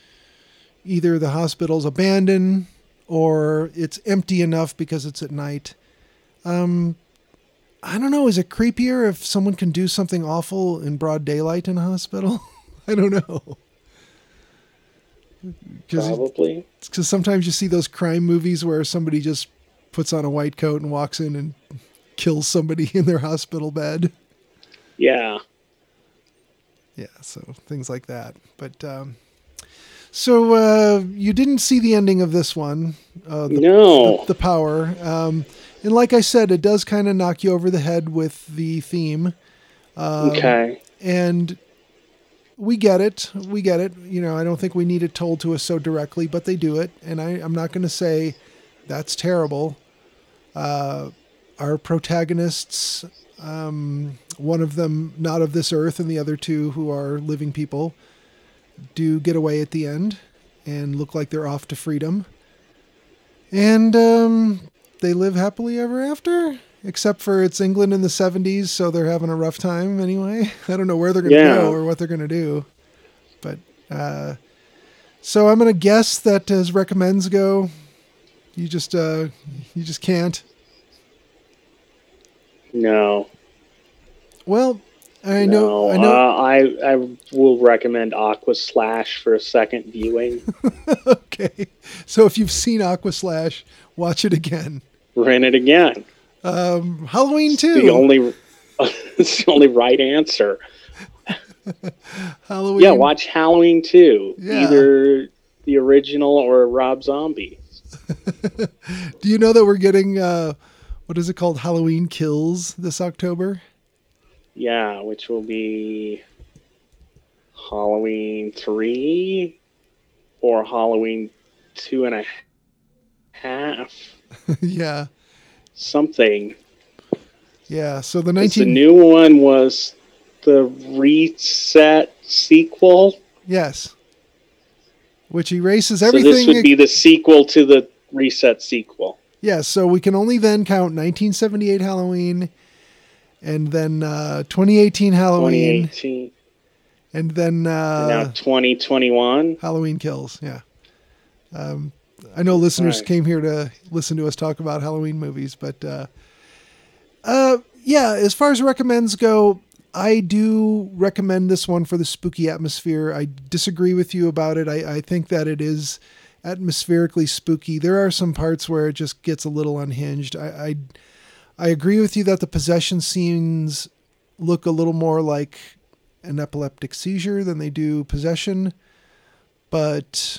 either the hospital's abandoned or it's empty enough because it's at night. I don't know. Is it creepier if someone can do something awful in broad daylight in a hospital? I don't know. Probably. Because sometimes you see those crime movies where somebody just puts on a white coat and walks in and kills somebody in their hospital bed. Yeah. Yeah. So things like that. But, so you didn't see the ending of this one. No. The Power. And like I said, it does kind of knock you over the head with the theme. Okay. And we get it. We get it. You know, I don't think we need it told to us so directly, but they do it. And I'm not going to say that's terrible. Our protagonists, one of them not of this earth and the other two who are living people, do get away at the end and look like they're off to freedom. And they live happily ever after, except for it's England in the 70s, so they're having a rough time anyway. I don't know where they're going to go or what they're going to do. But so I'm going to guess that as recommends go, you just can't. No. Well, I know. I will recommend Aqua Slash for a second viewing. Okay. So if you've seen Aqua Slash, watch it again. Rent it again. Halloween 2. It's the only right answer. Halloween. Yeah, watch Halloween 2. Yeah. Either the original or Rob Zombie. Do you know that we're getting, what is it called? Halloween Kills this October? Yeah, which will be Halloween 3 or Halloween 2.5. Yeah. Something. Yeah, so the new one was the reset sequel. Yes. Which erases everything. So this would be the sequel to the reset sequel. Yeah, so we can only then count 1978 Halloween, and then 2018 Halloween. 2018. And then now 2021. Halloween Kills, yeah. I know listeners came here to listen to us talk about Halloween movies, but yeah, as far as recommends go, I do recommend this one for the spooky atmosphere. I disagree with you about it. I think that it is atmospherically spooky. There are some parts where it just gets a little unhinged. I agree with you that the possession scenes look a little more like an epileptic seizure than they do possession, but,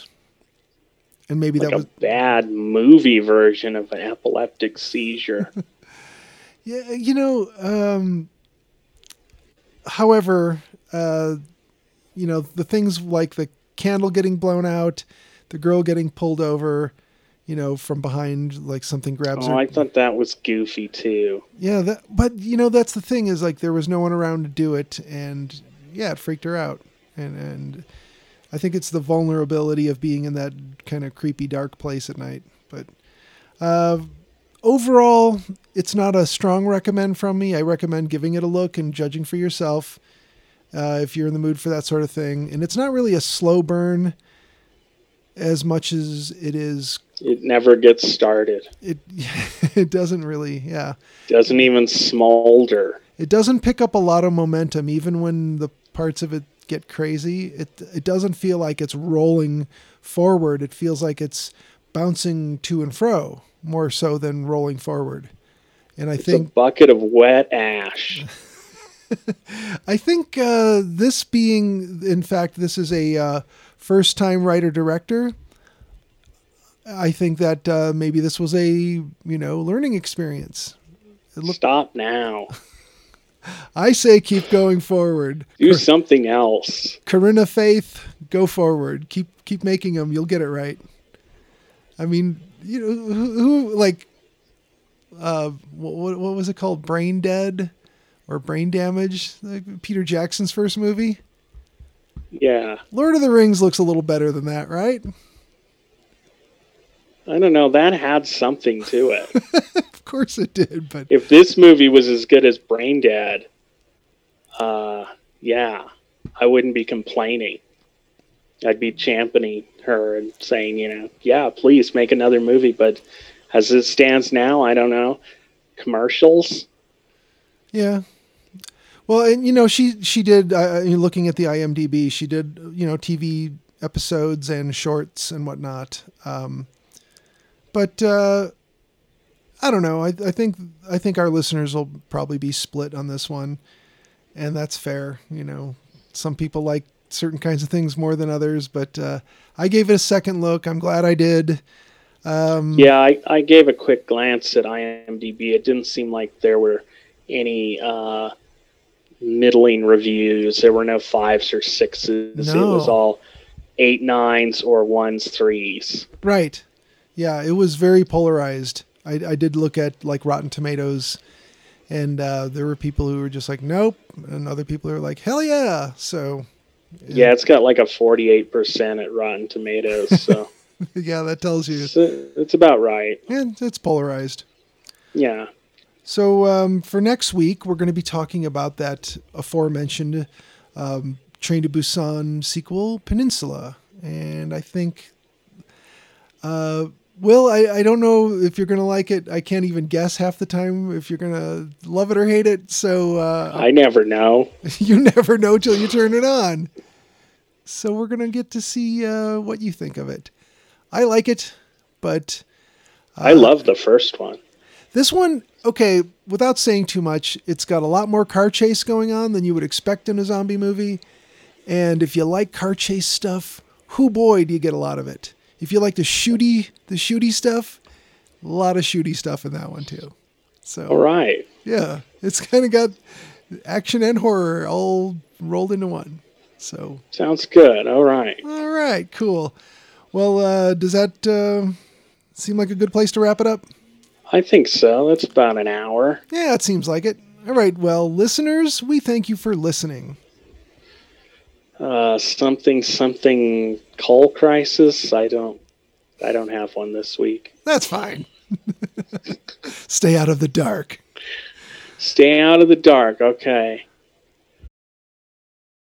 and maybe like that was a bad movie version of an epileptic seizure. Yeah. You know, however, you know, the things like the candle getting blown out, the girl getting pulled over, you know, from behind, like something grabs her. Oh, I thought that was goofy too. Yeah, but you know, that's the thing is like there was no one around to do it, and yeah, it freaked her out. And I think it's the vulnerability of being in that kind of creepy dark place at night. But overall, it's not a strong recommend from me. I recommend giving it a look and judging for yourself if you're in the mood for that sort of thing. And it's not really a slow burn as much as it is. It never gets started. It doesn't really, yeah. Doesn't even smolder. It doesn't pick up a lot of momentum, even when the parts of it get crazy. It doesn't feel like it's rolling forward. It feels like it's bouncing to and fro more so than rolling forward. And I think a bucket of wet ash. I think this being, in fact, this is a first-time writer-director. I think that maybe this was a, you know, learning experience. Stop now. I say keep going forward. Do something else. Corinna Faith, go forward. Keep making them. You'll get it right. I mean, you know, who like, what was it called? Brain Dead or Brain Damage? Like Peter Jackson's first movie? Yeah. Lord of the Rings looks a little better than that, right? I don't know. That had something to it. Of course it did. But if this movie was as good as Brain Dead, yeah, I wouldn't be complaining. I'd be championing her and saying, you know, yeah, please make another movie. But as it stands now, I don't know. Commercials? Yeah. Well, and, you know, she did, looking at the IMDb, she did, you know, TV episodes and shorts and whatnot. But I don't know. I think our listeners will probably be split on this one, and that's fair. You know, some people like certain kinds of things more than others, but I gave it a second look. I'm glad I did. I gave a quick glance at IMDb. It didn't seem like there were any middling reviews. There were no 5s or 6s. No. It was all 8, 9s or 1s, 3s. Right. Yeah, it was very polarized. I did look at like Rotten Tomatoes, and there were people who were just like, nope, and other people who were like, hell yeah. So yeah, it's got like a 48% at Rotten Tomatoes. So yeah, that tells you it's about right. And it's polarized. Yeah. So for next week, we're going to be talking about that aforementioned Train to Busan sequel, Peninsula, and I think. Will, I don't know if you're going to like it. I can't even guess half the time if you're going to love it or hate it. So I never know. You never know till you turn it on. So we're going to get to see what you think of it. I like it, but... I love the first one. This one, okay, without saying too much, it's got a lot more car chase going on than you would expect in a zombie movie. And if you like car chase stuff, hoo boy, do you get a lot of it. If you like the shooty stuff, a lot of shooty stuff in that one too. So, all right. Yeah. It's kind of got action and horror all rolled into one. So sounds good. All right. All right. Cool. Well, does that seem like a good place to wrap it up? I think so. That's about an hour. Yeah, it seems like it. All right. Well, listeners, we thank you for listening. Something coal crisis. I don't have one this week. That's fine. Stay out of the dark. Okay.